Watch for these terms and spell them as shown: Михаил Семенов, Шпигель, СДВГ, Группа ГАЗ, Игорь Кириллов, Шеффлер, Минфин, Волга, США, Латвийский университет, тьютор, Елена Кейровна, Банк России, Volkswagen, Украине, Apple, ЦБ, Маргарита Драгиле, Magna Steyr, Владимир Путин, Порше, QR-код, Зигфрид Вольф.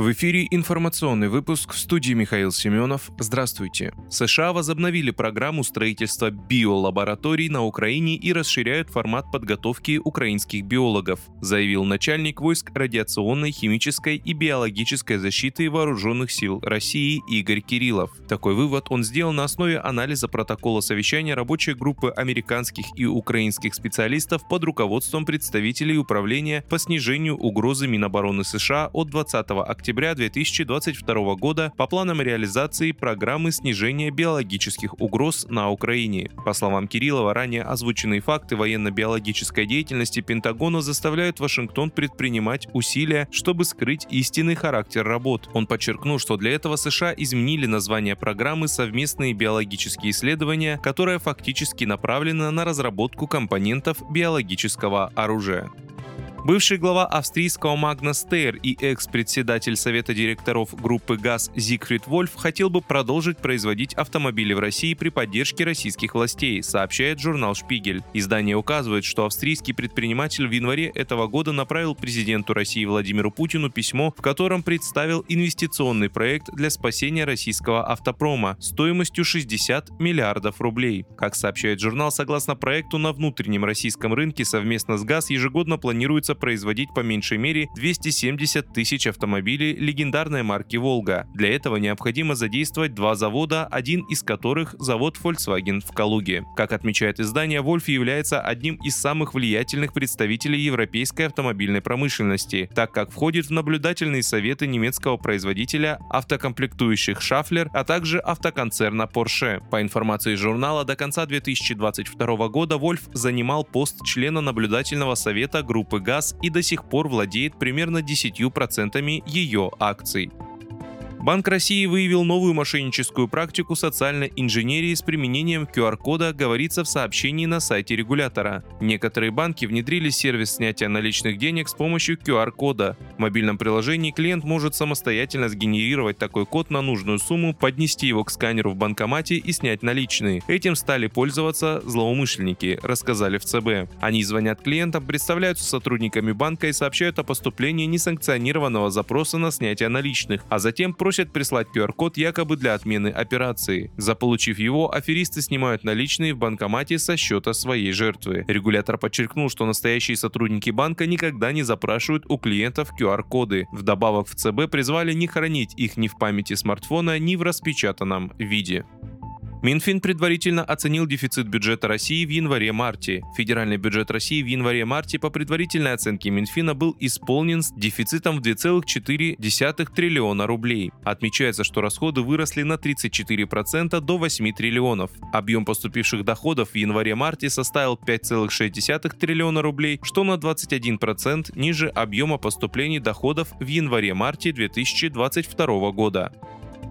В эфире информационный выпуск, в студии Михаил Семенов. Здравствуйте. США возобновили программу строительства биолабораторий на Украине и расширяют формат подготовки украинских биологов, заявил начальник войск радиационной, химической и биологической защиты Вооруженных сил России Игорь Кириллов. Такой вывод он сделал на основе анализа протокола совещания рабочей группы американских и украинских специалистов под руководством представителей Управления по снижению угрозы Минобороны США от 20 октября 2022 года по планам реализации программы снижения биологических угроз на Украине. По словам Кириллова, ранее озвученные факты военно-биологической деятельности Пентагона заставляют Вашингтон предпринимать усилия, чтобы скрыть истинный характер работ. Он подчеркнул, что для этого США изменили название программы «Совместные биологические исследования», которая фактически направлена на разработку компонентов биологического оружия. Бывший глава австрийского Magna Steyr и экс-председатель Совета директоров группы ГАЗ Зигфрид Вольф хотел бы продолжить производить автомобили в России при поддержке российских властей, сообщает журнал «Шпигель». Издание указывает, что австрийский предприниматель в январе этого года направил президенту России Владимиру Путину письмо, в котором представил инвестиционный проект для спасения российского автопрома стоимостью 60 миллиардов рублей. Как сообщает журнал, согласно проекту, на внутреннем российском рынке совместно с ГАЗ ежегодно планируется производить по меньшей мере 270 тысяч автомобилей легендарной марки «Волга». Для этого необходимо задействовать два завода, один из которых – завод Volkswagen в Калуге. Как отмечает издание, Вольф является одним из самых влиятельных представителей европейской автомобильной промышленности, так как входит в наблюдательные советы немецкого производителя автокомплектующих «Шеффлер», а также автоконцерна «Порше». По информации журнала, до конца 2022 года Вольф занимал пост члена наблюдательного совета группы ГАЗ и до сих пор владеет примерно 10% ее акций. Банк России выявил новую мошенническую практику социальной инженерии с применением QR-кода, говорится в сообщении на сайте регулятора. Некоторые банки внедрили сервис снятия наличных денег с помощью QR-кода. В мобильном приложении клиент может самостоятельно сгенерировать такой код на нужную сумму, поднести его к сканеру в банкомате и снять наличные. Этим стали пользоваться злоумышленники, рассказали в ЦБ. Они звонят клиентам, представляются сотрудниками банка и сообщают о поступлении несанкционированного запроса на снятие наличных, а затем просят прислать QR-код якобы для отмены операции. Заполучив его, аферисты снимают наличные в банкомате со счета своей жертвы. Регулятор подчеркнул, что настоящие сотрудники банка никогда не запрашивают у клиентов QR-коды. Вдобавок в ЦБ призвали не хранить их ни в памяти смартфона, ни в распечатанном виде. Минфин предварительно оценил дефицит бюджета России в январе-марте. Федеральный бюджет России в январе-марте по предварительной оценке Минфина был исполнен с дефицитом в 2,4 триллиона рублей. Отмечается, что расходы выросли на 34% до 8 триллионов. Объем поступивших доходов в январе-марте составил 5,6 триллиона рублей, что на 21% ниже объема поступлений доходов в январе-марте 2022 года.